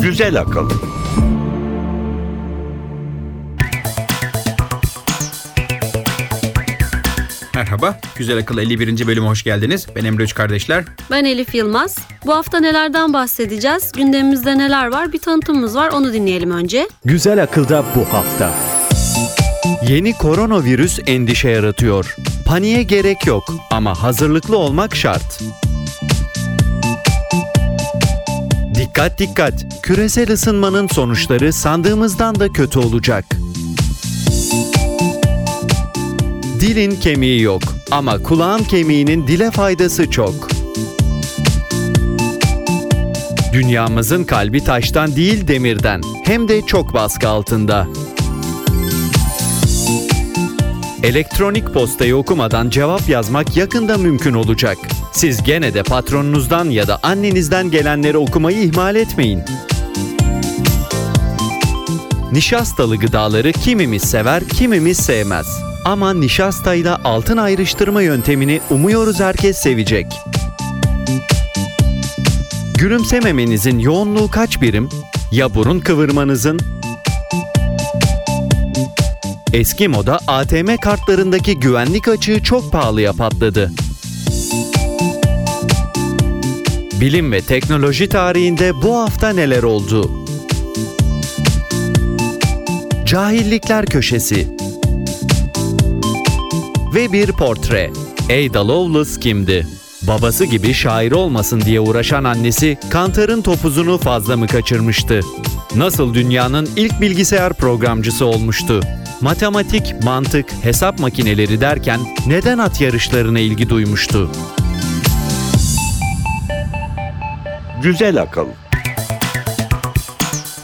Güzel Akıl. Merhaba, Güzel Akıl 51. bölüme hoş geldiniz. Ben Emre Öç kardeşler. Ben Elif Yılmaz. Bu hafta nelerden bahsedeceğiz? Gündemimizde neler var? Bir tanıtımımız var, onu dinleyelim önce. Güzel Akıl'da bu hafta. Yeni koronavirüs endişe yaratıyor. Paniğe gerek yok ama hazırlıklı olmak şart. Dikkat dikkat! Küresel ısınmanın sonuçları sandığımızdan da kötü olacak. Dilin kemiği yok ama kulağın kemiğinin dile faydası çok. Dünyamızın kalbi taştan değil demirden, hem de çok baskı altında. Elektronik postayı okumadan cevap yazmak yakında mümkün olacak. Siz gene de patronunuzdan ya da annenizden gelenleri okumayı ihmal etmeyin. Nişastalı gıdaları kimimiz sever, kimimiz sevmez. Ama nişastayla altın ayrıştırma yöntemini umuyoruz herkes sevecek. Gülümsememenizin yoğunluğu kaç birim? Ya burun kıvırmanızın? Eski moda ATM kartlarındaki güvenlik açığı çok pahalıya patladı. Bilim ve teknoloji tarihinde bu hafta neler oldu? Cahillikler köşesi ve bir portre. Ada Lovelace kimdi? Babası gibi şair olmasın diye uğraşan annesi kantarın topuzunu fazla mı kaçırmıştı? Nasıl dünyanın ilk bilgisayar programcısı olmuştu? Matematik, mantık, hesap makineleri derken neden at yarışlarına ilgi duymuştu? Güzel Akıl.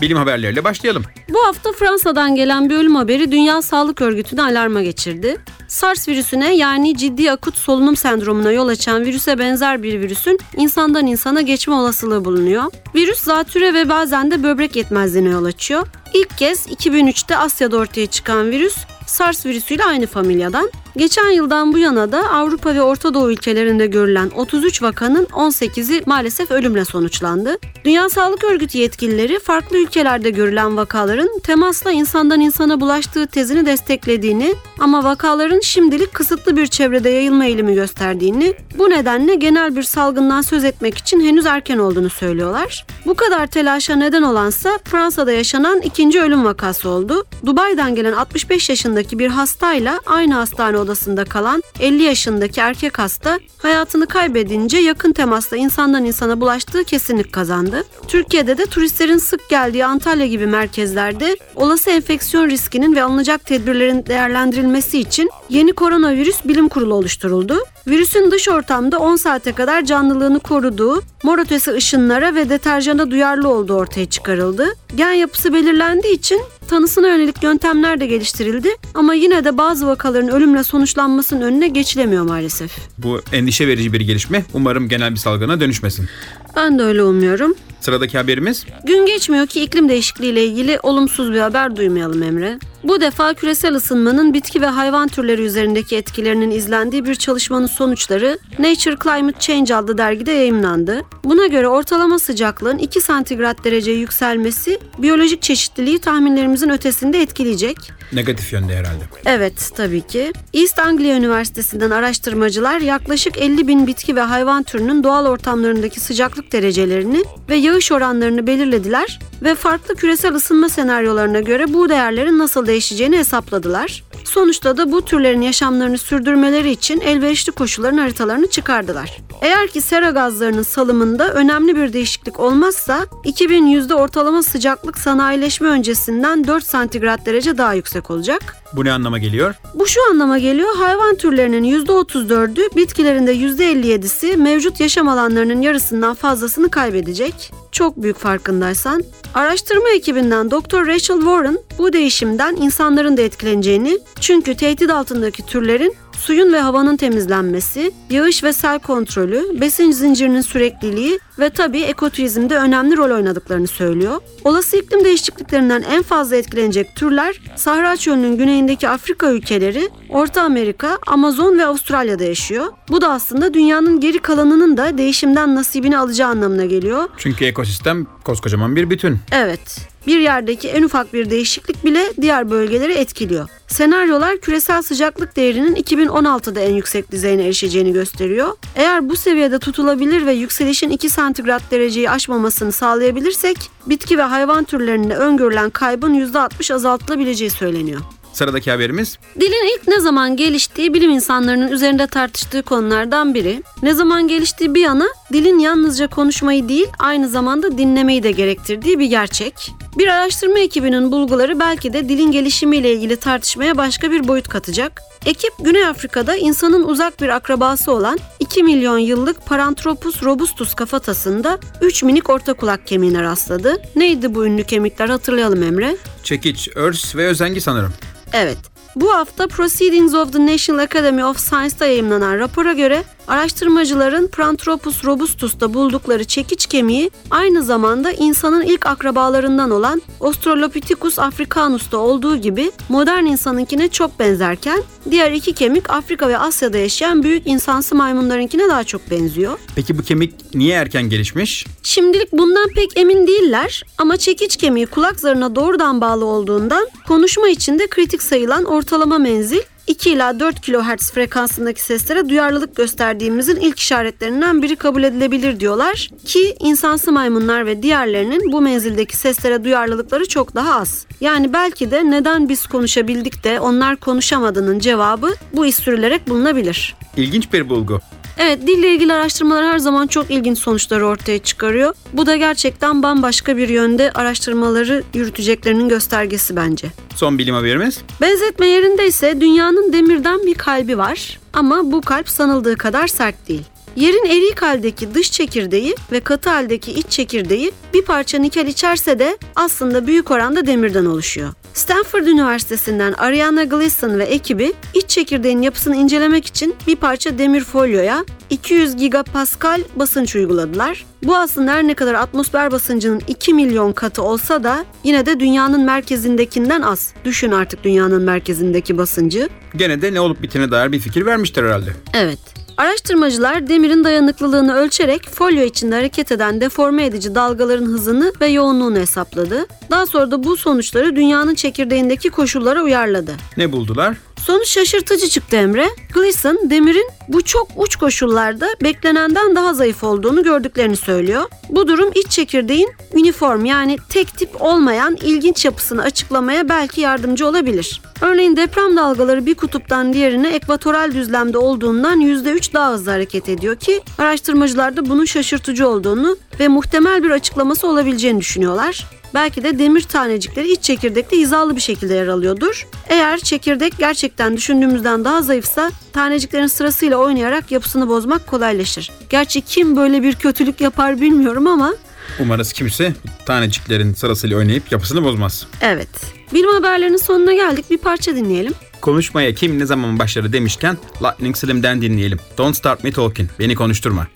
Bilim haberleriyle başlayalım. Bu hafta Fransa'dan gelen bir ölüm haberi Dünya Sağlık Örgütü'nü alarma geçirdi. SARS virüsüne, yani ciddi akut solunum sendromuna yol açan virüse benzer bir virüsün insandan insana geçme olasılığı bulunuyor. Virüs zatüre ve bazen de böbrek yetmezliğine yol açıyor. İlk kez 2003'te Asya'da ortaya çıkan virüs SARS virüsüyle aynı familyadan. Geçen yıldan bu yana da Avrupa ve Orta Doğu ülkelerinde görülen 33 vakanın 18'i maalesef ölümle sonuçlandı. Dünya Sağlık Örgütü yetkilileri farklı ülkelerde görülen vakaların temasla insandan insana bulaştığı tezini desteklediğini ama vakaların şimdilik kısıtlı bir çevrede yayılma eğilimi gösterdiğini, bu nedenle genel bir salgından söz etmek için henüz erken olduğunu söylüyorlar. Bu kadar telaşa neden olansa Fransa'da yaşanan ikinci ölüm vakası oldu. Dubai'den gelen 65 yaşındaki bir hastayla aynı hastane odasında kalan 50 yaşındaki erkek hasta hayatını kaybedince yakın temasla insandan insana bulaştığı kesinlik kazandı. Türkiye'de de turistlerin sık geldiği Antalya gibi merkezlerde olası enfeksiyon riskinin ve alınacak tedbirlerin değerlendirilmesi için yeni koronavirüs bilim kurulu oluşturuldu. Virüsün dış ortamda 10 saate kadar canlılığını koruduğu, mor ötesi ışınlara ve deterjana duyarlı olduğu ortaya çıkarıldı. Gen yapısı belirlendiği için tanısına yönelik yöntemler de geliştirildi ama yine de bazı vakaların ölümle sonuçlanmasının önüne geçilemiyor maalesef. Bu endişe verici bir gelişme. Umarım genel bir salgına dönüşmesin. Ben de öyle umuyorum. Sıradaki haberimiz? Gün geçmiyor ki iklim değişikliğiyle ilgili olumsuz bir haber duymayalım Emre. Bu defa küresel ısınmanın bitki ve hayvan türleri üzerindeki etkilerinin izlendiği bir çalışmanın sonuçları Nature Climate Change adlı dergide yayımlandı. Buna göre ortalama sıcaklığın 2 santigrat dereceye yükselmesi biyolojik çeşitliliği tahminlerimizin ötesinde etkileyecek. Negatif yönde herhalde. Evet, tabii ki. East Anglia Üniversitesi'nden araştırmacılar yaklaşık 50.000 bitki ve hayvan türünün doğal ortamlarındaki sıcaklık derecelerini ve yağış oranlarını belirlediler ve farklı küresel ısınma senaryolarına göre bu değerlerin nasıl değişeceğini hesapladılar. Sonuçta da bu türlerin yaşamlarını sürdürmeleri için elverişli koşulların haritalarını çıkardılar. Eğer ki sera gazlarının salımında önemli bir değişiklik olmazsa 2100'de ortalama sıcaklık sanayileşme öncesinden 4 santigrat derece daha yüksek olacak. Bu ne anlama geliyor? Bu şu anlama geliyor: hayvan türlerinin %34'ü, bitkilerin de %57'si mevcut yaşam alanlarının yarısından fazlasını kaybedecek. Çok büyük farkındaysan. Araştırma ekibinden Dr. Rachel Warren bu değişimden insanların da etkileneceğini, çünkü tehdit altındaki türlerin suyun ve havanın temizlenmesi, yağış ve sel kontrolü, besin zincirinin sürekliliği ve tabii ekoturizmde önemli rol oynadıklarını söylüyor. Olası iklim değişikliklerinden en fazla etkilenecek türler Sahra Çölü'nün güneyindeki Afrika ülkeleri, Orta Amerika, Amazon ve Avustralya'da yaşıyor. Bu da aslında dünyanın geri kalanının da değişimden nasibini alacağı anlamına geliyor. Çünkü ekosistem koskocaman bir bütün. Evet. Bir yerdeki en ufak bir değişiklik bile diğer bölgeleri etkiliyor. Senaryolar küresel sıcaklık değerinin 2016'da en yüksek düzeyine erişeceğini gösteriyor. Eğer bu seviyede tutulabilir ve yükselişin 2 santigrat dereceyi aşmamasını sağlayabilirsek, bitki ve hayvan türlerinde öngörülen kaybın %60 azaltılabileceği söyleniyor. Sıradaki haberimiz. Dilin ilk ne zaman geliştiği bilim insanlarının üzerinde tartıştığı konulardan biri. Ne zaman geliştiği bir yana dilin yalnızca konuşmayı değil aynı zamanda dinlemeyi de gerektirdiği bir gerçek. Bir araştırma ekibinin bulguları belki de dilin gelişimiyle ilgili tartışmaya başka bir boyut katacak. Ekip Güney Afrika'da insanın uzak bir akrabası olan 2 milyon yıllık Paranthropus robustus kafatasında 3 minik orta kulak kemiğine rastladı. Neydi bu ünlü kemikler, hatırlayalım Emre? Çekiç, örs ve özengi sanırım. Evet. Bu hafta Proceedings of the National Academy of Science'da yayımlanan rapora göre araştırmacıların Paranthropus robustus'ta buldukları çekiç kemiği aynı zamanda insanın ilk akrabalarından olan Australopithecus africanus'ta olduğu gibi modern insanınkine çok benzerken diğer iki kemik Afrika ve Asya'da yaşayan büyük insansı maymunlarınkine daha çok benziyor. Peki bu kemik niye erken gelişmiş? Şimdilik bundan pek emin değiller ama çekiç kemiği kulak zarına doğrudan bağlı olduğundan konuşma için de kritik sayılan ortalama menzil 2 ila 4 kHz frekansındaki seslere duyarlılık gösterdiğimizin ilk işaretlerinden biri kabul edilebilir diyorlar ki insansı maymunlar ve diğerlerinin bu menzildeki seslere duyarlılıkları çok daha az. Yani belki de neden biz konuşabildik de onlar konuşamadığının cevabı bu iz sürülerek bulunabilir. İlginç bir bulgu. Evet, dille ilgili araştırmalar her zaman çok ilginç sonuçları ortaya çıkarıyor. Bu da gerçekten bambaşka bir yönde araştırmaları yürüteceklerinin göstergesi bence. Son bilim haberimiz. Benzetme yerinde ise dünyanın demirden bir kalbi var ama bu kalp sanıldığı kadar sert değil. Yerin erik haldeki dış çekirdeği ve katı haldeki iç çekirdeği bir parça nikel içerse de aslında büyük oranda demirden oluşuyor. Stanford Üniversitesi'nden Arianna Gleason ve ekibi iç çekirdeğin yapısını incelemek için bir parça demir folyoya 200 gigapascal basınç uyguladılar. Bu aslında her ne kadar atmosfer basıncının 2 milyon katı olsa da yine de dünyanın merkezindekinden az. Düşün artık dünyanın merkezindeki basıncı. Gene de ne olup bitene dair bir fikir vermiştir herhalde. Evet. Araştırmacılar demirin dayanıklılığını ölçerek folyo içinde hareket eden deforme edici dalgaların hızını ve yoğunluğunu hesapladı. Daha sonra da bu sonuçları dünyanın çekirdeğindeki koşullara uyarladı. Ne buldular? Sonuç şaşırtıcı çıktı Emre. Gleason, demirin bu çok uç koşullarda beklenenden daha zayıf olduğunu gördüklerini söylüyor. Bu durum iç çekirdeğin uniform yani tek tip olmayan ilginç yapısını açıklamaya belki yardımcı olabilir. Örneğin deprem dalgaları bir kutuptan diğerine ekvatoral düzlemde olduğundan %3 daha hızlı hareket ediyor ki araştırmacılar da bunun şaşırtıcı olduğunu ve muhtemel bir açıklaması olabileceğini düşünüyorlar. Belki de demir tanecikleri iç çekirdekte hizalı bir şekilde yer alıyordur. Eğer çekirdek gerçekten düşündüğümüzden daha zayıfsa taneciklerin sırasıyla oynayarak yapısını bozmak kolaylaşır. Gerçi kim böyle bir kötülük yapar bilmiyorum ama... Umarız kimse taneciklerin sırasıyla oynayıp yapısını bozmaz. Evet. Bilim haberlerinin sonuna geldik. Bir parça dinleyelim. Konuşmaya kim ne zaman başladı demişken Lightning Slim'den dinleyelim. Don't Start Me Talking. Beni konuşturma.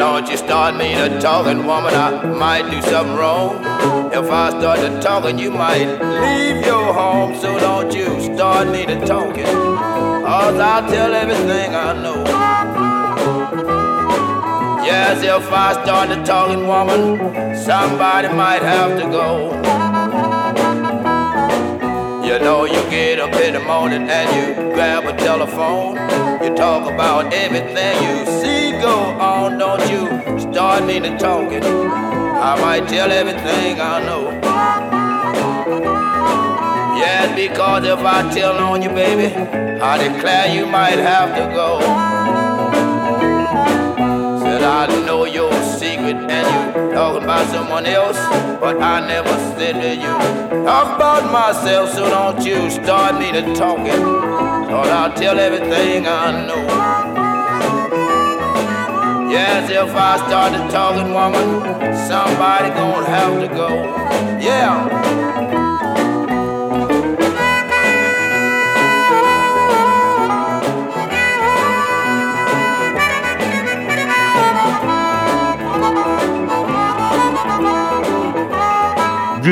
Lord, you start me to talking, woman, I might do something wrong. If I start to talking, you might leave your home. So don't you start me to talking, 'cause I'll tell everything I know. Yes, if I start to talking, woman, somebody might have to go. You know, you get up in the morning and you grab a telephone. You talk about everything you see go on. Don't you start me to talking, I might tell everything I know. Yes, because if I tell on you, baby, I declare you might have to go. Said I know your secret and you talking about someone else, but I never said to you talk about myself, so don't you start me to talking, Lord, I'll tell everything I know. Yes, if I start to talking, woman, somebody gonna have to go. Yeah.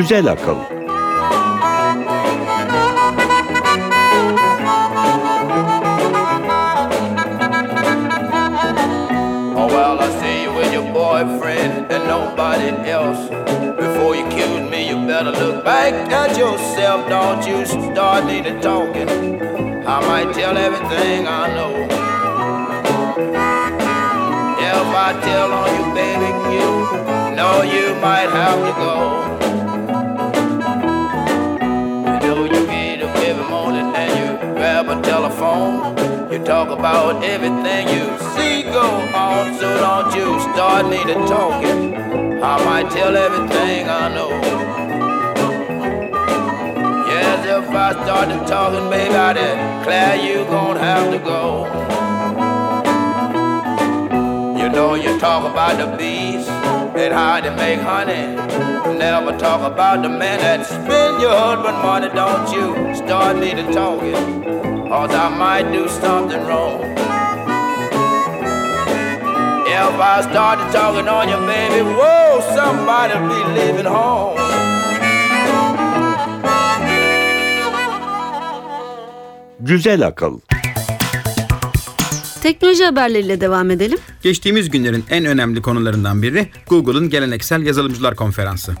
Güzel Akıl. Talk about everything you see go on, so don't you start me to talking. I might tell everything I know. Yes, if I started talking, baby, I declare you gon' have to go. You know you talk about the bees and how they make honey. You never talk about the men that spend your husband money. Don't you start me to talking. Or I might do something wrong. If I started talking on you, baby, whoa, somebody'll be leaving home. Güzel Akıl. Teknoloji haberleriyle devam edelim. Geçtiğimiz günlerin en önemli konularından biri Google'ın Geleneksel Yazılımcılar Konferansı.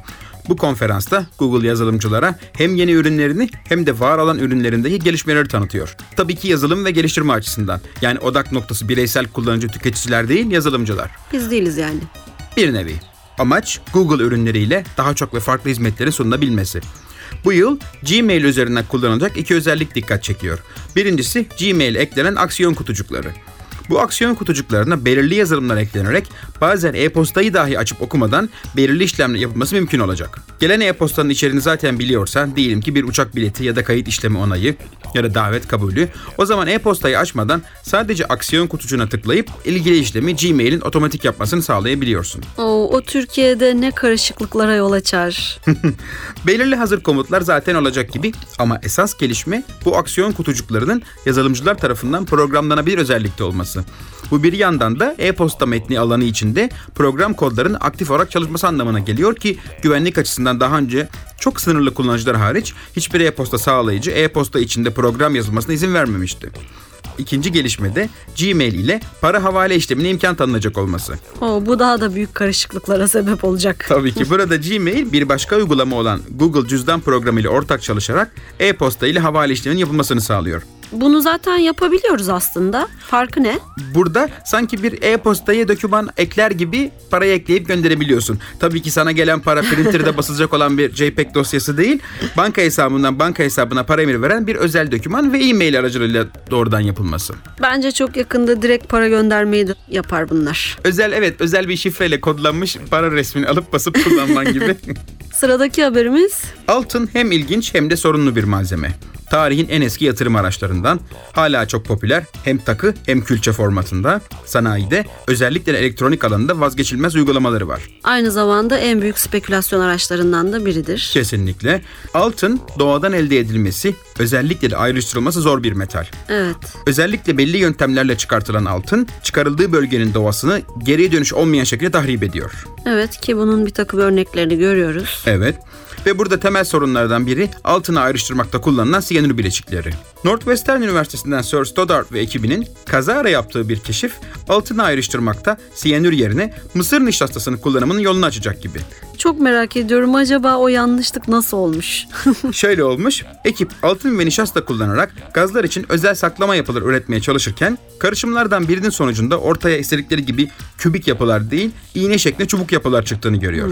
Bu konferansta Google yazılımcılara hem yeni ürünlerini hem de var olan ürünlerindeki gelişmeleri tanıtıyor. Tabii ki yazılım ve geliştirme açısından. Yani odak noktası bireysel kullanıcı tüketiciler değil, yazılımcılar. Biz değiliz yani. Bir nevi. Amaç Google ürünleriyle daha çok ve farklı hizmetlerin sunulabilmesi. Bu yıl Gmail üzerinden kullanılacak iki özellik dikkat çekiyor. Birincisi Gmail'e eklenen aksiyon kutucukları. Bu aksiyon kutucuklarına belirli yazılımlar eklenerek bazen e-postayı dahi açıp okumadan belirli işlemler yapılması mümkün olacak. Gelen e-postanın içeriğini zaten biliyorsan, diyelim ki bir uçak bileti ya da kayıt işlemi onayı ya da davet kabulü, o zaman e-postayı açmadan sadece aksiyon kutucuğuna tıklayıp ilgili işlemi Gmail'in otomatik yapmasını sağlayabiliyorsun. O Türkiye'de ne karışıklıklara yol açar. Belirli hazır komutlar zaten olacak gibi ama esas gelişme bu aksiyon kutucuklarının yazılımcılar tarafından programlanabilir özellikte olması. Bu bir yandan da e-posta metni alanı içinde program kodlarının aktif olarak çalışması anlamına geliyor ki güvenlik açısından daha önce çok sınırlı kullanıcılar hariç hiçbir e-posta sağlayıcı e-posta içinde program yazılmasına izin vermemişti. İkinci gelişmede Gmail ile para havale işlemine imkan tanınacak olması. Bu daha da büyük karışıklıklara sebep olacak. Tabii ki burada Gmail bir başka uygulama olan Google Cüzdan programı ile ortak çalışarak e-posta ile havale işleminin yapılmasını sağlıyor. Bunu zaten yapabiliyoruz aslında. Farkı ne? Burada sanki bir e-postaya döküman ekler gibi parayı ekleyip gönderebiliyorsun. Tabii ki sana gelen para printer'da basılacak olan bir JPEG dosyası değil. Banka hesabından banka hesabına para emir veren bir özel döküman ve e-mail aracılığıyla doğrudan yapılması. Bence çok yakında direkt para göndermeyi de yapar bunlar. Özel bir şifreyle kodlanmış para resmini alıp basıp kullanman gibi. Sıradaki haberimiz. Altın hem ilginç hem de sorunlu bir malzeme. Tarihin en eski yatırım araçlarından, hala çok popüler, hem takı hem külçe formatında, sanayide, özellikle elektronik alanında vazgeçilmez uygulamaları var. Aynı zamanda en büyük spekülasyon araçlarından da biridir. Kesinlikle. Altın doğadan elde edilmesi, özellikle de ayrıştırılması zor bir metal. Evet. Özellikle belli yöntemlerle çıkartılan altın, çıkarıldığı bölgenin doğasını geriye dönüş olmayan şekilde tahrip ediyor. Evet ki bunun bir takım örneklerini görüyoruz. Evet. Ve burada temel sorunlardan biri altını ayrıştırmakta kullanılan siyanür bileşikleri. Northwestern Üniversitesi'nden Sir Stoddart ve ekibinin kazara yaptığı bir keşif altını ayrıştırmakta siyanür yerine mısır nişastasının kullanımının yolunu açacak gibi. Çok merak ediyorum, acaba o yanlışlık nasıl olmuş? Şöyle olmuş, ekip altın ve nişasta kullanarak gazlar için özel saklama yapıları üretmeye çalışırken karışımlardan birinin sonucunda ortaya istedikleri gibi kübik yapılar değil, iğne şeklinde çubuk yapılar çıktığını görüyor.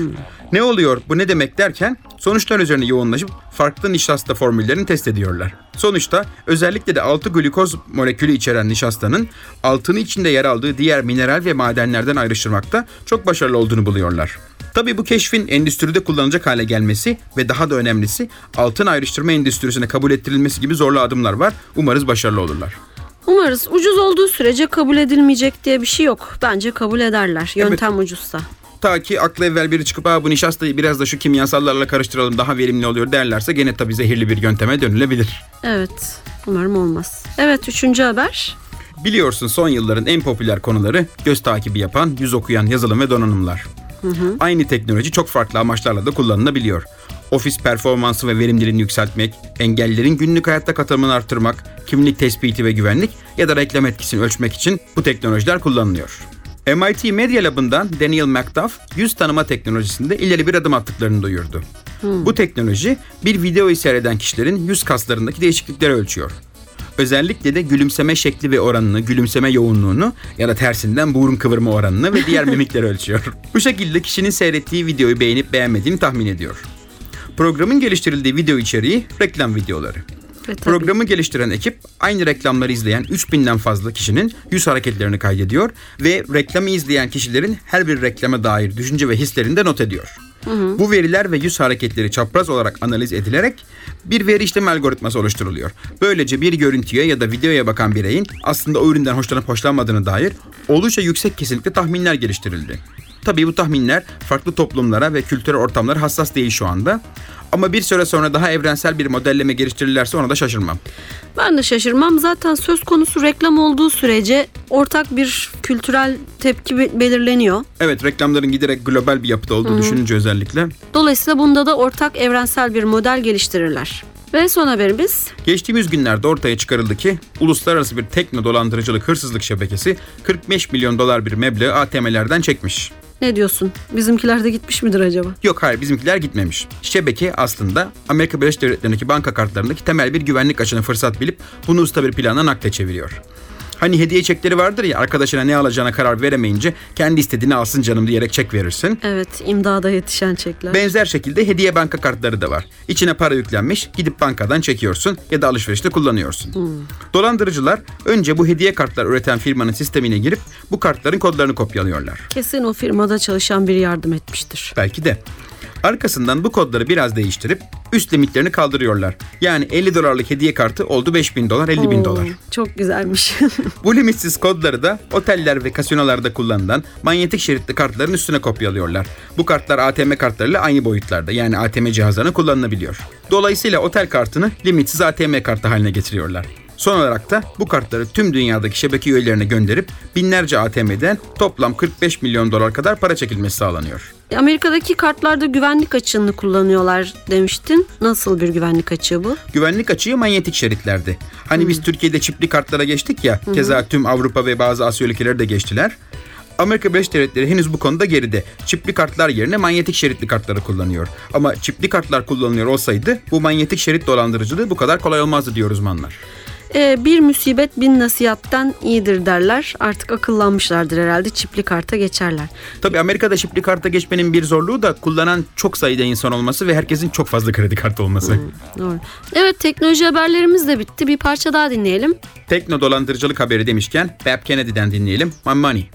Ne oluyor, bu ne demek derken sonuçlar üzerine yoğunlaşıp farklı nişasta formüllerini test ediyorlar. Sonuçta özellikle de 6 glikoz molekülü içeren nişastanın altını içinde yer aldığı diğer mineral ve madenlerden ayrıştırmakta çok başarılı olduğunu buluyorlar. Tabii bu keşfin endüstride kullanılacak hale gelmesi ve daha da önemlisi altın ayrıştırma endüstrisine kabul ettirilmesi gibi zorlu adımlar var. Umarız başarılı olurlar. Umarız. Ucuz olduğu sürece kabul edilmeyecek diye bir şey yok. Bence kabul ederler. Yöntem evet. Ucuzsa. Ta ki aklı evvel biri çıkıp bu nişastayı biraz da şu kimyasallarla karıştıralım daha verimli oluyor derlerse gene tabii zehirli bir yönteme dönülebilir. Evet. Umarım olmaz. Evet, 3. haber. Biliyorsun son yılların en popüler konuları göz takibi yapan, yüz okuyan yazılım ve donanımlar. Aynı teknoloji çok farklı amaçlarla da kullanılabiliyor. ofis performansı ve verimliliğini yükseltmek, engellilerin günlük hayatta katılımını artırmak, kimlik tespiti ve güvenlik ya da reklam etkisini ölçmek için bu teknolojiler kullanılıyor. MIT Media Lab'ından Daniel McDuff, yüz tanıma teknolojisinde ileri bir adım attıklarını duyurdu. Bu teknoloji bir videoyu seyreden kişilerin yüz kaslarındaki değişiklikleri ölçüyor. Özellikle de gülümseme şekli ve oranını, gülümseme yoğunluğunu ya da tersinden burun kıvırma oranını ve diğer mimikleri ölçüyor. Bu şekilde kişinin seyrettiği videoyu beğenip beğenmediğini tahmin ediyor. Programın geliştirildiği video içeriği reklam videoları. Programı geliştiren ekip aynı reklamları izleyen 3000'den fazla kişinin yüz hareketlerini kaydediyor ve reklamı izleyen kişilerin her bir reklama dair düşünce ve hislerini de not ediyor. Bu veriler ve yüz hareketleri çapraz olarak analiz edilerek bir veri işleme algoritması oluşturuluyor. Böylece bir görüntüye ya da videoya bakan bireyin aslında o üründen hoşlanıp hoşlanmadığına dair oldukça yüksek kesinlikle tahminler geliştirildi. Tabii bu tahminler farklı toplumlara ve kültürel ortamlara hassas değil şu anda. Ama bir süre sonra daha evrensel bir modelleme geliştirirlerse ona da şaşırmam. Ben de şaşırmam. Zaten söz konusu reklam olduğu sürece ortak bir kültürel tepki belirleniyor. Evet, reklamların giderek global bir yapıda olduğu düşününce özellikle. Dolayısıyla bunda da ortak evrensel bir model geliştirirler. Ve son haberimiz. Geçtiğimiz günlerde ortaya çıkarıldı ki uluslararası bir tekno dolandırıcılık hırsızlık şebekesi $45 milyon bir meblağı ATM'lerden çekmiş. Ne diyorsun? Bizimkiler de gitmiş midir acaba? Yok, hayır, bizimkiler gitmemiş. Şebeke aslında Amerika Birleşik Devletleri'ndeki banka kartlarındaki temel bir güvenlik açığını fırsat bilip bunu usta bir plana nakde çeviriyor. Hani hediye çekleri vardır ya, arkadaşına ne alacağına karar veremeyince kendi istediğini alsın canım diyerek çek verirsin. Evet, imdada yetişen çekler. Benzer şekilde hediye banka kartları da var. İçine para yüklenmiş, gidip bankadan çekiyorsun ya da alışverişte kullanıyorsun. Dolandırıcılar önce bu hediye kartlar üreten firmanın sistemine girip bu kartların kodlarını kopyalıyorlar. Kesin o firmada çalışan biri yardım etmiştir. Belki de. Arkasından bu kodları biraz değiştirip üst limitlerini kaldırıyorlar. Yani $50'lık hediye kartı oldu $5.000, $50.000. Çok güzelmiş. Bu limitsiz kodları da oteller ve kasinolarda kullanılan manyetik şeritli kartların üstüne kopyalıyorlar. Bu kartlar ATM kartlarıyla aynı boyutlarda, yani ATM cihazlarına kullanılabiliyor. Dolayısıyla otel kartını limitsiz ATM kartı haline getiriyorlar. Son olarak da bu kartları tüm dünyadaki şebeke üyelerine gönderip binlerce ATM'den toplam $45 milyon kadar para çekilmesi sağlanıyor. Amerika'daki kartlarda güvenlik açığını kullanıyorlar demiştin. Nasıl bir güvenlik açığı bu? Güvenlik açığı manyetik şeritlerde. Hani biz Türkiye'de çipli kartlara geçtik ya, keza tüm Avrupa ve bazı Asya ülkeleri de geçtiler. Amerika Birleşik Devletleri henüz bu konuda geride. Çipli kartlar yerine manyetik şeritli kartları kullanıyor. Ama çipli kartlar kullanılıyor olsaydı bu manyetik şerit dolandırıcılığı bu kadar kolay olmazdı diyor uzmanlar. Bir musibet bin nasihatten iyidir derler. Artık akıllanmışlardır herhalde, çipli karta geçerler. Tabii Amerika'da çipli karta geçmenin bir zorluğu da kullanan çok sayıda insan olması ve herkesin çok fazla kredi kartı olması. Doğru. Evet, teknoloji haberlerimiz de bitti. Bir parça daha dinleyelim. Tekno dolandırıcılık haberi demişken Bab Kennedy'den dinleyelim. My Money.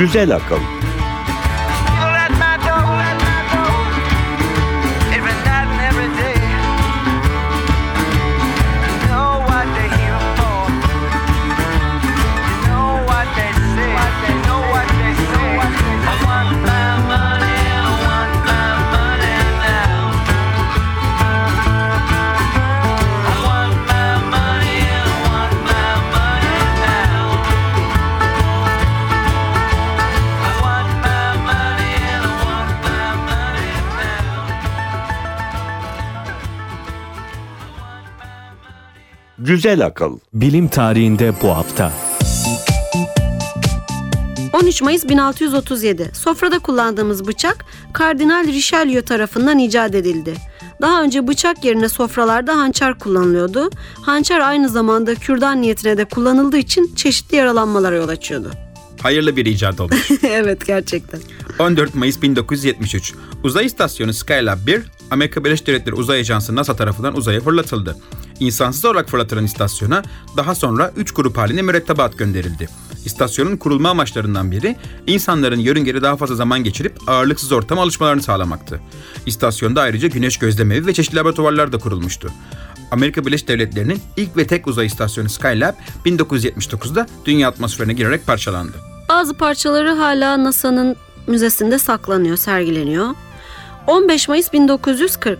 Güzel Akıl. Güzel Akıl. Bilim tarihinde bu hafta. 13 Mayıs 1637. Sofrada kullandığımız bıçak Kardinal Richelieu tarafından icat edildi. Daha önce bıçak yerine sofralarda hançer kullanılıyordu. Hançer aynı zamanda kürdan niyetine de kullanıldığı için çeşitli yaralanmalara yol açıyordu. Hayırlı bir icat olmuş. Evet, gerçekten. 14 Mayıs 1973. Uzay istasyonu Skylab 1, Amerika Birleşik Devletleri Uzay Ajansı NASA tarafından uzaya fırlatıldı. İnsansız olarak fırlatılan istasyona daha sonra 3 grup halinde mürettebat gönderildi. İstasyonun kurulma amaçlarından biri, insanların yörüngede daha fazla zaman geçirip ağırlıksız ortama alışmalarını sağlamaktı. İstasyonda ayrıca güneş gözlemevi ve çeşitli laboratuvarlar da kurulmuştu. Amerika Birleşik Devletleri'nin ilk ve tek uzay istasyonu Skylab, 1979'da dünya atmosferine girerek parçalandı. Bazı parçaları hala NASA'nın müzesinde saklanıyor, sergileniyor. 15 Mayıs 1940,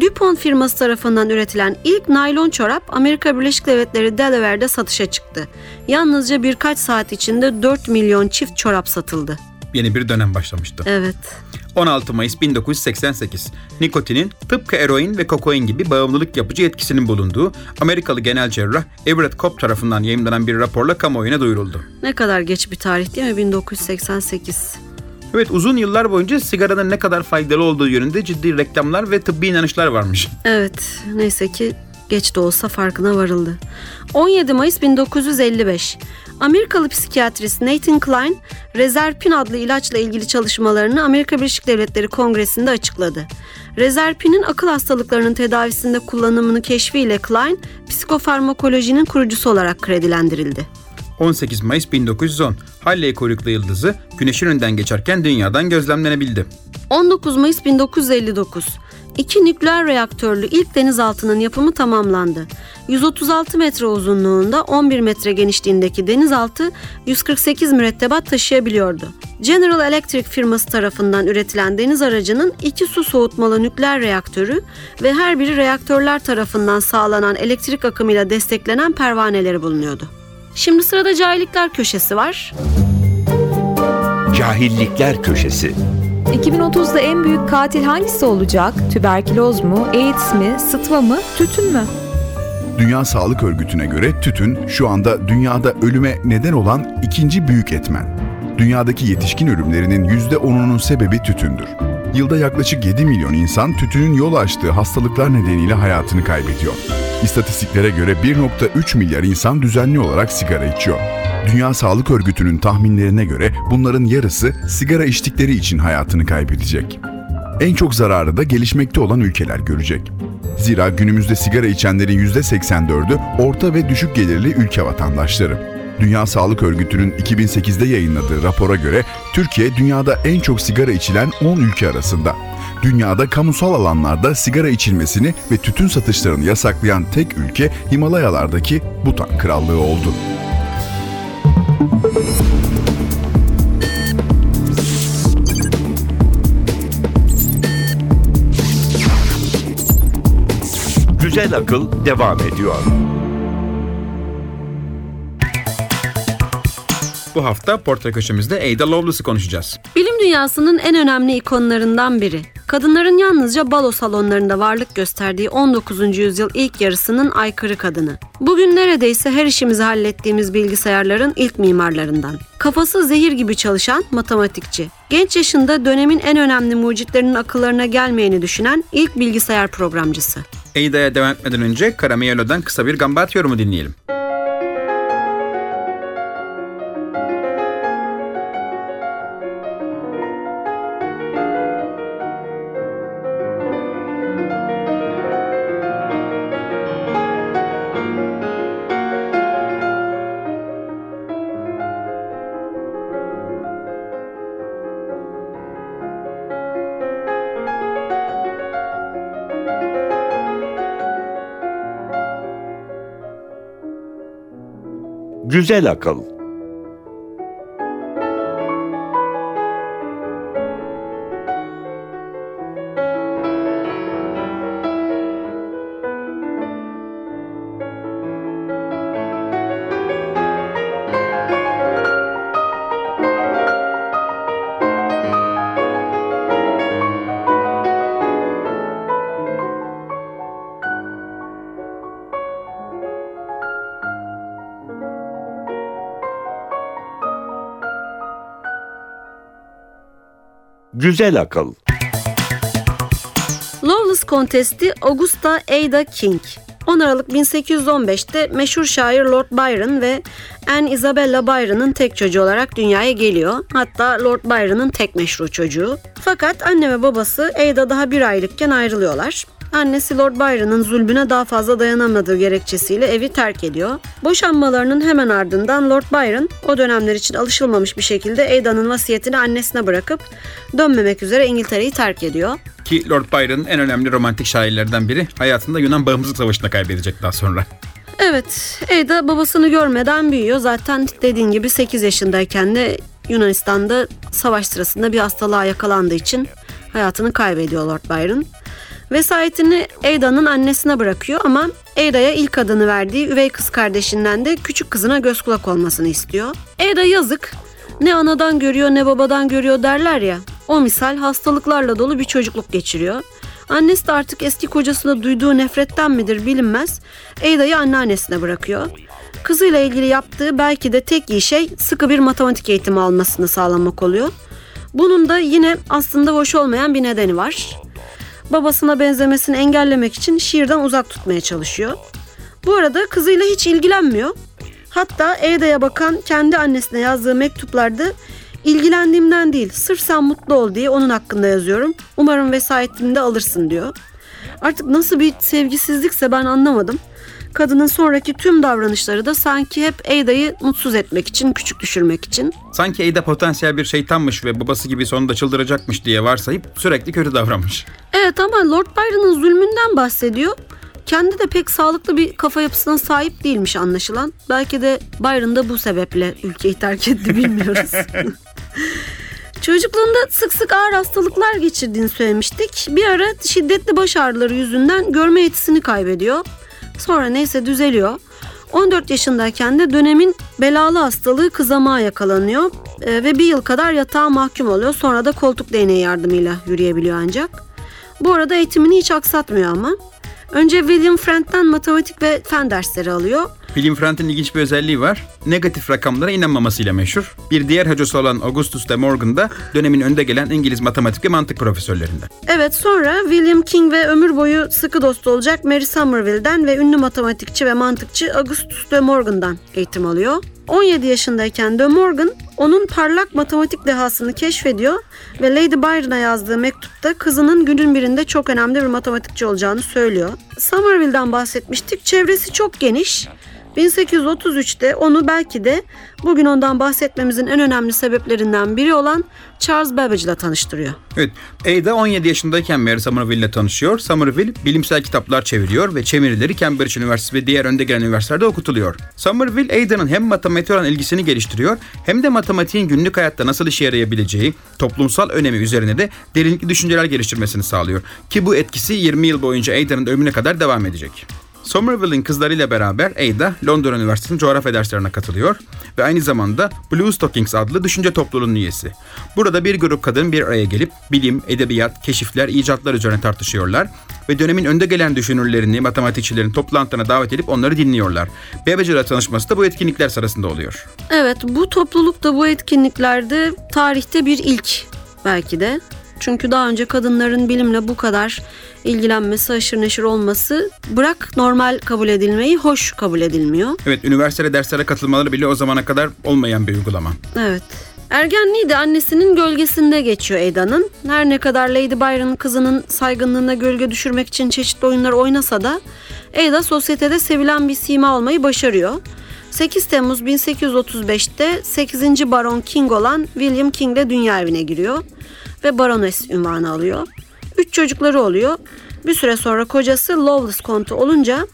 Dupont firması tarafından üretilen ilk naylon çorap Amerika Birleşik Devletleri Delaware'de satışa çıktı. Yalnızca birkaç saat içinde 4 milyon çift çorap satıldı. Yeni bir dönem başlamıştı. Evet. 16 Mayıs 1988, nikotinin tıpkı eroin ve kokain gibi bağımlılık yapıcı etkisinin bulunduğu Amerikalı genel cerrah Everett Koop tarafından yayımlanan bir raporla kamuoyuna duyuruldu. Ne kadar geç bir tarih değil mi? 1988. Evet, uzun yıllar boyunca sigaranın ne kadar faydalı olduğu yönünde ciddi reklamlar ve tıbbi inanışlar varmış. Evet, neyse ki geç de olsa farkına varıldı. 17 Mayıs 1955, Amerikalı psikiyatrist Nathan Klein, Rezerpin adlı ilaçla ilgili çalışmalarını Amerika Birleşik Devletleri Kongresi'nde açıkladı. Rezerpin'in akıl hastalıklarının tedavisinde kullanımını keşfiyle Klein, psikofarmakolojinin kurucusu olarak kredilendirildi. 18 Mayıs 1910, Halley kuyruklu yıldızı Güneş'in önünden geçerken dünyadan gözlemlenebildi. 19 Mayıs 1959, 2 nükleer reaktörlü ilk denizaltının yapımı tamamlandı. 136 metre uzunluğunda, 11 metre genişliğindeki denizaltı 148 mürettebat taşıyabiliyordu. General Electric firması tarafından üretilen deniz aracının 2 su soğutmalı nükleer reaktörü ve her biri reaktörler tarafından sağlanan elektrik akımıyla desteklenen pervaneleri bulunuyordu. Şimdi sırada Cahillikler Köşesi var. Cahillikler Köşesi. 2030'da en büyük katil hangisi olacak? Tüberküloz mu, AIDS mi, sıtma mı, tütün mü? Dünya Sağlık Örgütü'ne göre tütün şu anda dünyada ölüme neden olan ikinci büyük etmen. Dünyadaki yetişkin ölümlerinin %10'unun sebebi tütündür. Yılda yaklaşık 7 milyon insan tütünün yol açtığı hastalıklar nedeniyle hayatını kaybediyor. İstatistiklere göre 1.3 milyar insan düzenli olarak sigara içiyor. Dünya Sağlık Örgütü'nün tahminlerine göre bunların yarısı sigara içtikleri için hayatını kaybedecek. En çok zararı da gelişmekte olan ülkeler görecek. Zira günümüzde sigara içenlerin %84'ü orta ve düşük gelirli ülke vatandaşları. Dünya Sağlık Örgütü'nün 2008'de yayınladığı rapora göre Türkiye dünyada en çok sigara içilen 10 ülke arasında. Dünyada kamusal alanlarda sigara içilmesini ve tütün satışlarını yasaklayan tek ülke Himalayalardaki Bhutan Krallığı oldu. Güzel Akıl devam ediyor. Bu hafta portre köşemizde Ada Lovelace'ı konuşacağız. Bilim dünyasının en önemli ikonlarından biri. Kadınların yalnızca balo salonlarında varlık gösterdiği 19. yüzyıl ilk yarısının aykırı kadını. Bugün neredeyse her işimizi hallettiğimiz bilgisayarların ilk mimarlarından. Kafası zehir gibi çalışan matematikçi. Genç yaşında dönemin en önemli mucitlerinin akıllarına gelmeyeni düşünen ilk bilgisayar programcısı. Ada'ya devam etmeden önce Caramello'dan kısa bir Gambat yorumu dinleyelim. Güzel Akıl. Güzel Akıl. Lovelace Kontesti Augusta Ada King. 10 Aralık 1815'te meşhur şair Lord Byron ve Anne Isabella Byron'ın tek çocuğu olarak dünyaya geliyor. Hatta Lord Byron'ın tek meşru çocuğu. Fakat anne ve babası Ada daha bir aylıkken ayrılıyorlar. Annesi Lord Byron'ın zulmüne daha fazla dayanamadığı gerekçesiyle evi terk ediyor. Boşanmalarının hemen ardından Lord Byron o dönemler için alışılmamış bir şekilde Ada'nın vasiyetini annesine bırakıp dönmemek üzere İngiltere'yi terk ediyor. Ki Lord Byron'ın en önemli romantik şairlerden biri, hayatında Yunan Bağımsızlık Savaşı'nda kaybedecek daha sonra. Evet, Ada babasını görmeden büyüyor. Zaten dediğin gibi 8 yaşındayken de Yunanistan'da savaş sırasında bir hastalığa yakalandığı için hayatını kaybediyor Lord Byron. Vesayetini Ada'nın annesine bırakıyor ama Ada'ya ilk adını verdiği üvey kız kardeşinden de küçük kızına göz kulak olmasını istiyor. Ada yazık, ne anadan görüyor ne babadan görüyor derler ya, o misal hastalıklarla dolu bir çocukluk geçiriyor. Annesi de artık eski kocasına duyduğu nefretten midir bilinmez, Ada'yı anneannesine bırakıyor. Kızıyla ilgili yaptığı belki de tek iyi şey sıkı bir matematik eğitimi almasını sağlamak oluyor. Bunun da yine aslında hoş olmayan bir nedeni var. Babasına benzemesini engellemek için şiirden uzak tutmaya çalışıyor. Bu arada kızıyla hiç ilgilenmiyor. Hatta Ada'ya bakan kendi annesine yazdığı mektuplarda ilgilendiğimden değil, sırf sen mutlu ol diye onun hakkında yazıyorum. Umarım vesayetimi de alırsın diyor. Artık nasıl bir sevgisizlikse ben anlamadım. Kadının sonraki tüm davranışları da sanki hep Ada'yı mutsuz etmek için, küçük düşürmek için. Sanki Ada potansiyel bir şeytanmış ve babası gibi sonunda çıldıracakmış diye varsayıp sürekli kötü davranmış. Evet, ama Lord Byron'ın zulmünden bahsediyor. Kendi de pek sağlıklı bir kafa yapısına sahip değilmiş anlaşılan. Belki de Byron da bu sebeple ülkeyi terk etti, bilmiyoruz. Çocukluğunda sık sık ağır hastalıklar geçirdiğini söylemiştik. Bir ara şiddetli baş ağrıları yüzünden görme yetisini kaybediyor. Sonra neyse düzeliyor. 14 yaşındayken de dönemin belalı hastalığı kızamağa yakalanıyor ve bir yıl kadar yatağa mahkum oluyor. Sonra da koltuk değneği yardımıyla yürüyebiliyor ancak. Bu arada eğitimini hiç aksatmıyor ama. Önce William Friend'den matematik ve fen dersleri alıyor. William Friend'in ilginç bir özelliği var. Negatif rakamlara inanmamasıyla meşhur. Bir diğer hocası olan Augustus de Morgan da dönemin önde gelen İngiliz matematik ve mantık profesörlerinden. Evet, sonra William King ve ömür boyu sıkı dost olacak Mary Somerville'den ve ünlü matematikçi ve mantıkçı Augustus de Morgan'dan eğitim alıyor. 17 yaşındayken de Morgan onun parlak matematik dehasını keşfediyor ve Lady Byron'a yazdığı mektupta kızının günün birinde çok önemli bir matematikçi olacağını söylüyor. Somerville'den bahsetmiştik. Çevresi çok geniş. 1833'te onu belki de bugün ondan bahsetmemizin en önemli sebeplerinden biri olan Charles Babbage ile tanıştırıyor. Evet, Ada 17 yaşındayken Mary Somerville ile tanışıyor. Somerville bilimsel kitaplar çeviriyor ve çevirileri Cambridge Üniversitesi ve diğer önde gelen üniversitelerde okutuluyor. Somerville, Ada'nın hem matematiğe olan ilgisini geliştiriyor hem de matematiğin günlük hayatta nasıl işe yarayabileceği, toplumsal önemi üzerine de derinlikli düşünceler geliştirmesini sağlıyor. Ki bu etkisi 20 yıl boyunca Ada'nın ömrüne kadar devam edecek. Somerville'in kızlarıyla beraber Ada, Londra Üniversitesi'nin coğrafya derslerine katılıyor ve aynı zamanda Blue Stockings adlı düşünce topluluğunun üyesi. Burada bir grup kadın bir araya gelip bilim, edebiyat, keşifler, icatlar üzerine tartışıyorlar ve dönemin önde gelen düşünürlerini, matematikçilerin toplantılarına davet edip onları dinliyorlar. Babbage'la tanışması da bu etkinlikler sırasında oluyor. Evet, bu topluluk da bu etkinliklerde tarihte bir ilk belki de. Çünkü daha önce kadınların bilimle bu kadar ilgilenmesi, aşırı neşir olması bırak normal kabul edilmeyi, hoş kabul edilmiyor. Evet, üniversitede derslere katılmaları bile o zamana kadar olmayan bir uygulama. Evet. Ergenliği de annesinin gölgesinde geçiyor Ada'nın. Her ne kadar Lady Byron kızının saygınlığına gölge düşürmek için çeşitli oyunlar oynasa da Ada sosyetede sevilen bir sima olmayı başarıyor. 8 Temmuz 1835'te 8. Baron King olan William King de dünya evine giriyor ve Baroness unvanı alıyor. 3 çocukları oluyor. Bir süre sonra kocası Lovelace Kontu olunca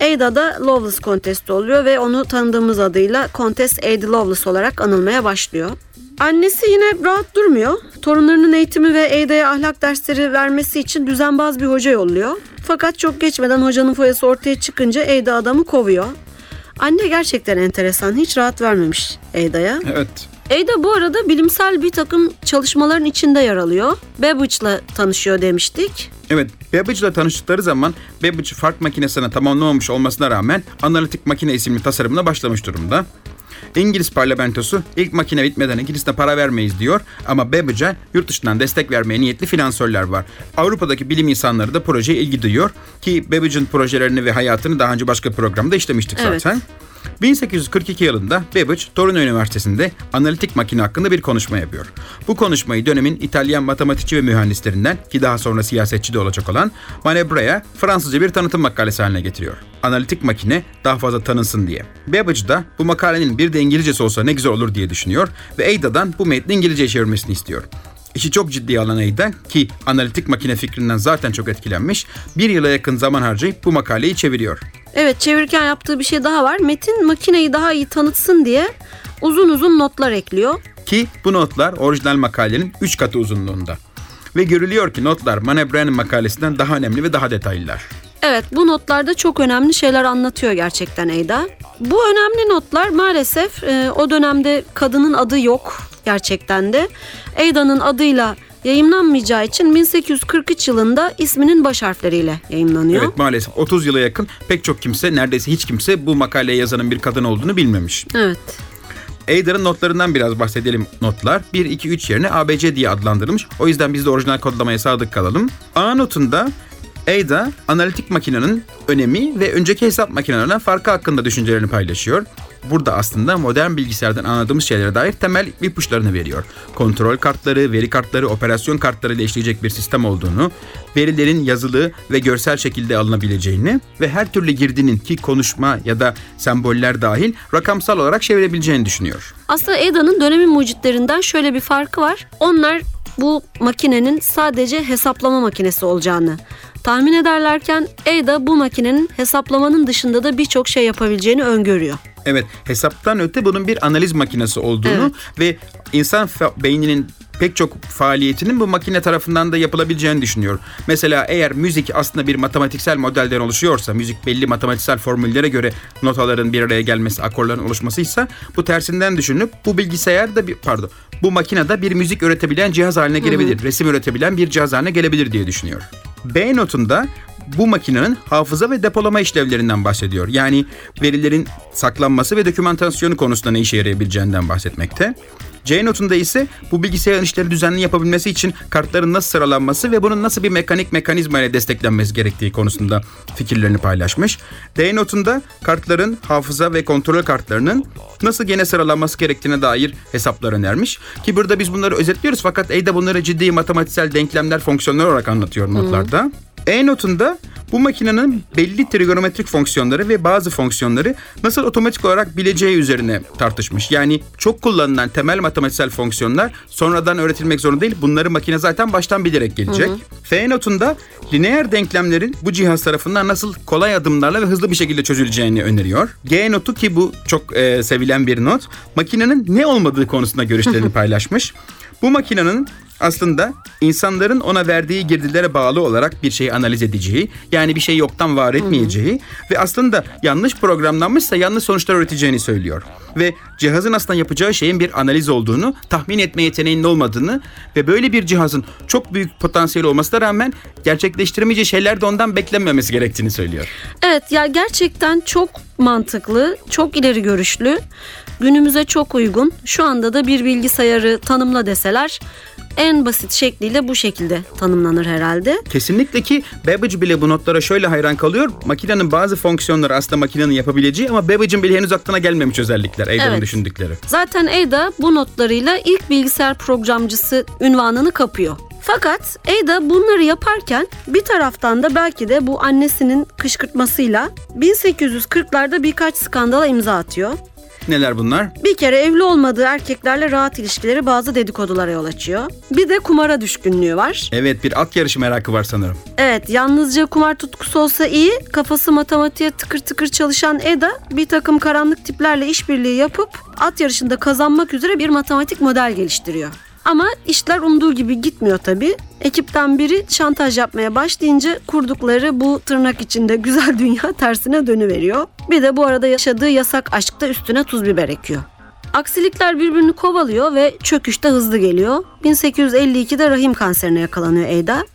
Ada da Lovelace Kontesti oluyor ve onu tanıdığımız adıyla Kontes Ada Lovelace olarak anılmaya başlıyor. Annesi yine rahat durmuyor. Torunlarının eğitimi ve Ada'ya ahlak dersleri vermesi için düzenbaz bir hoca yolluyor. Fakat çok geçmeden hocanın foyası ortaya çıkınca Ada adamı kovuyor. Anne gerçekten enteresan, hiç rahat vermemiş Ada'ya. Evet. Ada bu arada bilimsel bir takım çalışmaların içinde yer alıyor. Babbage'la tanışıyor demiştik. Evet, Babbage'la tanıştıkları zaman Babbage fark makinesini tamamlamamış olmasına rağmen analitik makine isimli tasarımına başlamış durumda. İngiliz parlamentosu ilk makine bitmeden İngiliz'de para vermeyiz diyor ama Babbage'e yurt dışından destek vermeye niyetli finansörler var. Avrupa'daki bilim insanları da projeye ilgi duyuyor ki Babbage'in projelerini ve hayatını daha önce başka programda işlemiştik zaten. Evet. 1842 yılında Babbage, Torino Üniversitesi'nde analitik makine hakkında bir konuşma yapıyor. Bu konuşmayı dönemin İtalyan matematikçi ve mühendislerinden ki daha sonra siyasetçi de olacak olan Manebra'ya Fransızca bir tanıtım makalesi haline getiriyor. Analitik makine daha fazla tanınsın diye. Babbage da bu makalenin bir de İngilizcesi olsa ne güzel olur diye düşünüyor ve Ada'dan bu metni İngilizceye çevirmesini istiyor. İşi çok ciddiye alan Ada ki analitik makine fikrinden zaten çok etkilenmiş, bir yıla yakın zaman harcayıp bu makaleyi çeviriyor. Evet, çevirirken yaptığı bir şey daha var. Metin makineyi daha iyi tanıtsın diye uzun uzun notlar ekliyor. Ki bu notlar orijinal makalenin 3 katı uzunluğunda. Ve görülüyor ki notlar Manebra'nın makalesinden daha önemli ve daha detaylılar. Evet, bu notlarda çok önemli şeyler anlatıyor gerçekten Ada. Bu önemli notlar maalesef o dönemde kadının adı yok gerçekten de. Ada'nın adıyla yayımlanmayacağı için 1843 yılında isminin baş harfleriyle yayımlanıyor. Evet, maalesef 30 yıla yakın pek çok kimse, neredeyse hiç kimse bu makaleyi yazanın bir kadın olduğunu bilmemiş. Evet. Ada'nın notlarından biraz bahsedelim. Notlar 1, 2, 3 yerine ABC diye adlandırılmış. O yüzden biz de orijinal kodlamaya sadık kalalım. A notunda Ada, analitik makinenin önemi ve önceki hesap makinelerinden farkı hakkında düşüncelerini paylaşıyor. Burada aslında modern bilgisayardan anladığımız şeylere dair temel ipuçlarını veriyor. Kontrol kartları, veri kartları, operasyon kartları ile işleyecek bir sistem olduğunu, verilerin yazılı ve görsel şekilde alınabileceğini ve her türlü girdinin ki konuşma ya da semboller dahil rakamsal olarak çevirebileceğini düşünüyor. Aslında Ada'nın dönemin mucitlerinden şöyle bir farkı var. Onlar bu makinenin sadece hesaplama makinesi olacağını tahmin ederlerken Ada bu makinenin hesaplamanın dışında da birçok şey yapabileceğini öngörüyor. Evet, hesaptan öte bunun bir analiz makinesi olduğunu ve insan beyninin pek çok faaliyetinin bu makine tarafından da yapılabileceğini düşünüyor. Mesela eğer müzik aslında bir matematiksel modelden oluşuyorsa, müzik belli matematiksel formüllere göre notaların bir araya gelmesi, akorların oluşmasıysa bu tersinden düşünüp bu bilgisayarda bu makinede bir müzik üretebilen cihaz haline gelebilir, resim üretebilen bir cihaz haline gelebilir diye düşünüyor. B notunda bu makinenin hafıza ve depolama işlevlerinden bahsediyor. Yani verilerin saklanması ve dokümantasyonu konusunda ne işe yarayabileceğinden bahsetmekte. C notunda ise bu bilgisayarın işleri düzenli yapabilmesi için kartların nasıl sıralanması ve bunun nasıl bir mekanizma ile desteklenmesi gerektiği konusunda fikirlerini paylaşmış. D notunda kartların, hafıza ve kontrol kartlarının nasıl gene sıralanması gerektiğine dair hesaplar önermiş. Ki burada biz bunları özetliyoruz fakat Ada bunları ciddi matematiksel denklemler, fonksiyonlar olarak anlatıyor notlarda. E notunda bu makinenin belli trigonometrik fonksiyonları ve bazı fonksiyonları nasıl otomatik olarak bileceği üzerine tartışmış. Yani çok kullanılan temel matematiksel fonksiyonlar sonradan öğretilmek zorunda değil. Bunları makine zaten baştan bilerek gelecek. F notunda lineer denklemlerin bu cihaz tarafından nasıl kolay adımlarla ve hızlı bir şekilde çözüleceğini öneriyor. G notu ki bu çok sevilen bir not. Makinenin ne olmadığı konusunda görüşlerini paylaşmış. Bu makinenin aslında insanların ona verdiği girdilere bağlı olarak bir şeyi analiz edeceği, yani bir şey yoktan var etmeyeceği ve aslında yanlış programlanmışsa yanlış sonuçlar üreteceğini söylüyor. Ve cihazın aslında yapacağı şeyin bir analiz olduğunu, tahmin etme yeteneğinin olmadığını ve böyle bir cihazın çok büyük potansiyeli olmasına rağmen gerçekleştiremeyeceği şeyler de ondan beklenmemesi gerektiğini söylüyor. Evet, ya gerçekten çok mantıklı, çok ileri görüşlü, günümüze çok uygun. Şu anda da bir bilgisayarı tanımla deseler en basit şekliyle bu şekilde tanımlanır herhalde. Kesinlikle ki Babbage bile bu notlara şöyle hayran kalıyor. Makinenin bazı fonksiyonları aslında makinenin yapabileceği ama Babbage'in bile henüz aklına gelmemiş özellikler Ada'nın düşündükleri. Zaten Ada bu notlarıyla ilk bilgisayar programcısı unvanını kapıyor. Fakat Ada bunları yaparken bir taraftan da belki de bu annesinin kışkırtmasıyla 1840'larda birkaç skandala imza atıyor. Neler bunlar? Bir kere evli olmadığı erkeklerle rahat ilişkileri bazı dedikodulara yol açıyor. Bir de kumara düşkünlüğü var. Evet, bir at yarışı merakı var sanırım. Evet, yalnızca kumar tutkusu olsa iyi, kafası matematiğe tıkır tıkır çalışan Ada bir takım karanlık tiplerle işbirliği yapıp at yarışında kazanmak üzere bir matematik model geliştiriyor. Ama işler umduğu gibi gitmiyor tabii. Ekipten biri şantaj yapmaya başlayınca kurdukları bu tırnak içinde güzel dünya tersine dönüveriyor. Bir de bu arada yaşadığı yasak aşk da üstüne tuz biber ekiyor. Aksilikler birbirini kovalıyor ve çöküş de hızlı geliyor. 1852'de rahim kanserine yakalanıyor Ada.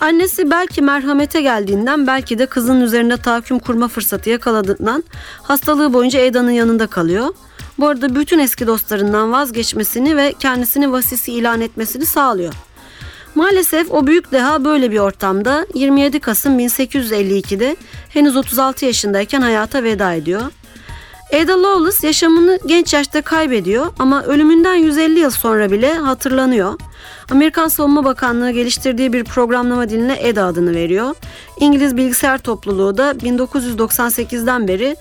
Annesi belki merhamete geldiğinden, belki de kızının üzerinde tahakküm kurma fırsatı yakaladığından hastalığı boyunca Ada'nın yanında kalıyor. Bu arada bütün eski dostlarından vazgeçmesini ve kendisini vasisi ilan etmesini sağlıyor. Maalesef o büyük deha böyle bir ortamda 27 Kasım 1852'de henüz 36 yaşındayken hayata veda ediyor. Ada Lovelace yaşamını genç yaşta kaybediyor ama ölümünden 150 yıl sonra bile hatırlanıyor. Amerikan Savunma Bakanlığı geliştirdiği bir programlama diline Ada adını veriyor. İngiliz bilgisayar topluluğu da 1998'den beri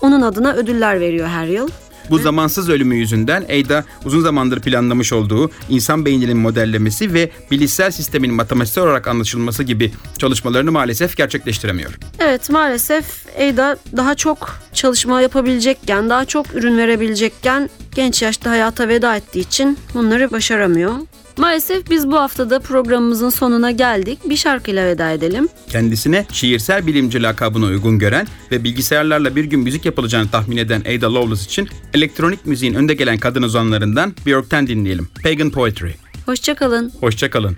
onun adına ödüller veriyor her yıl. Bu zamansız ölümü yüzünden Ada uzun zamandır planlamış olduğu insan beyninin modellemesi ve bilişsel sistemin matematiksel olarak anlaşılması gibi çalışmalarını maalesef gerçekleştiremiyor. Evet, maalesef Ada daha çok çalışma yapabilecekken, daha çok ürün verebilecekken genç yaşta hayata veda ettiği için bunları başaramıyor. Maalesef biz bu haftada programımızın sonuna geldik. Bir şarkıyla veda edelim. Kendisine şiirsel bilimci lakabını uygun gören ve bilgisayarlarla bir gün müzik yapılacağını tahmin eden Ada Lovelace için elektronik müziğin önde gelen kadın ozanlarından Björk'ten dinleyelim. Pagan Poetry. Hoşçakalın. Hoşçakalın.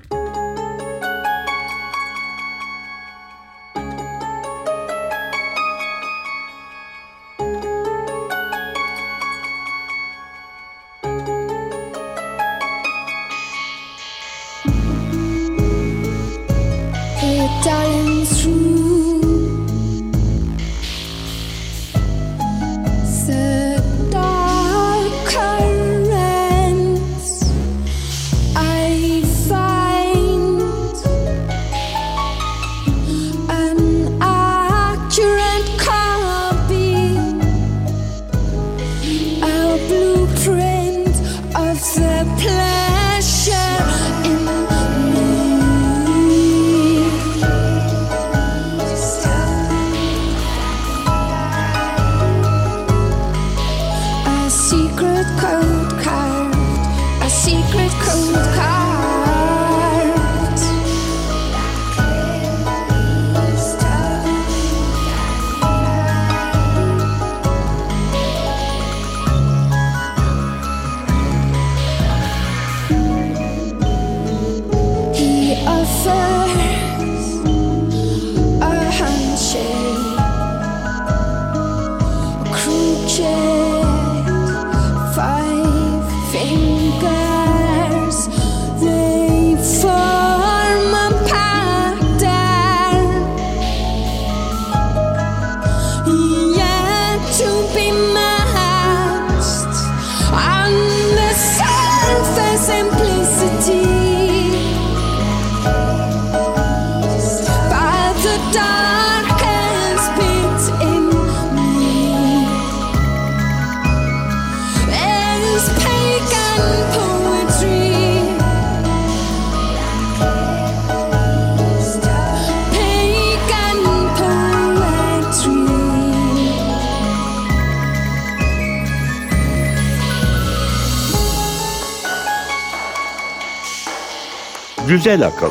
Güzel Akıl.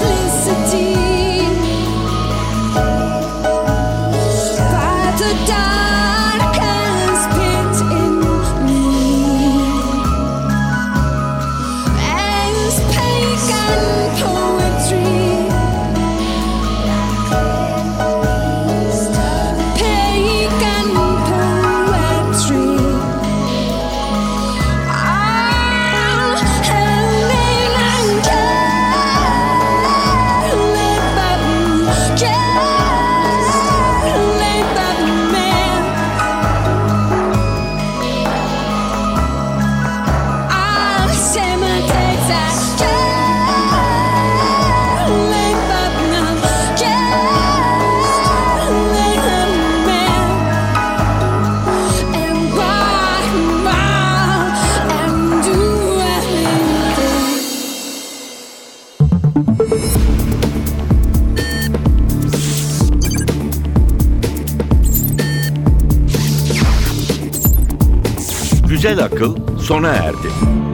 Please. Güzel Akıl sona erdi.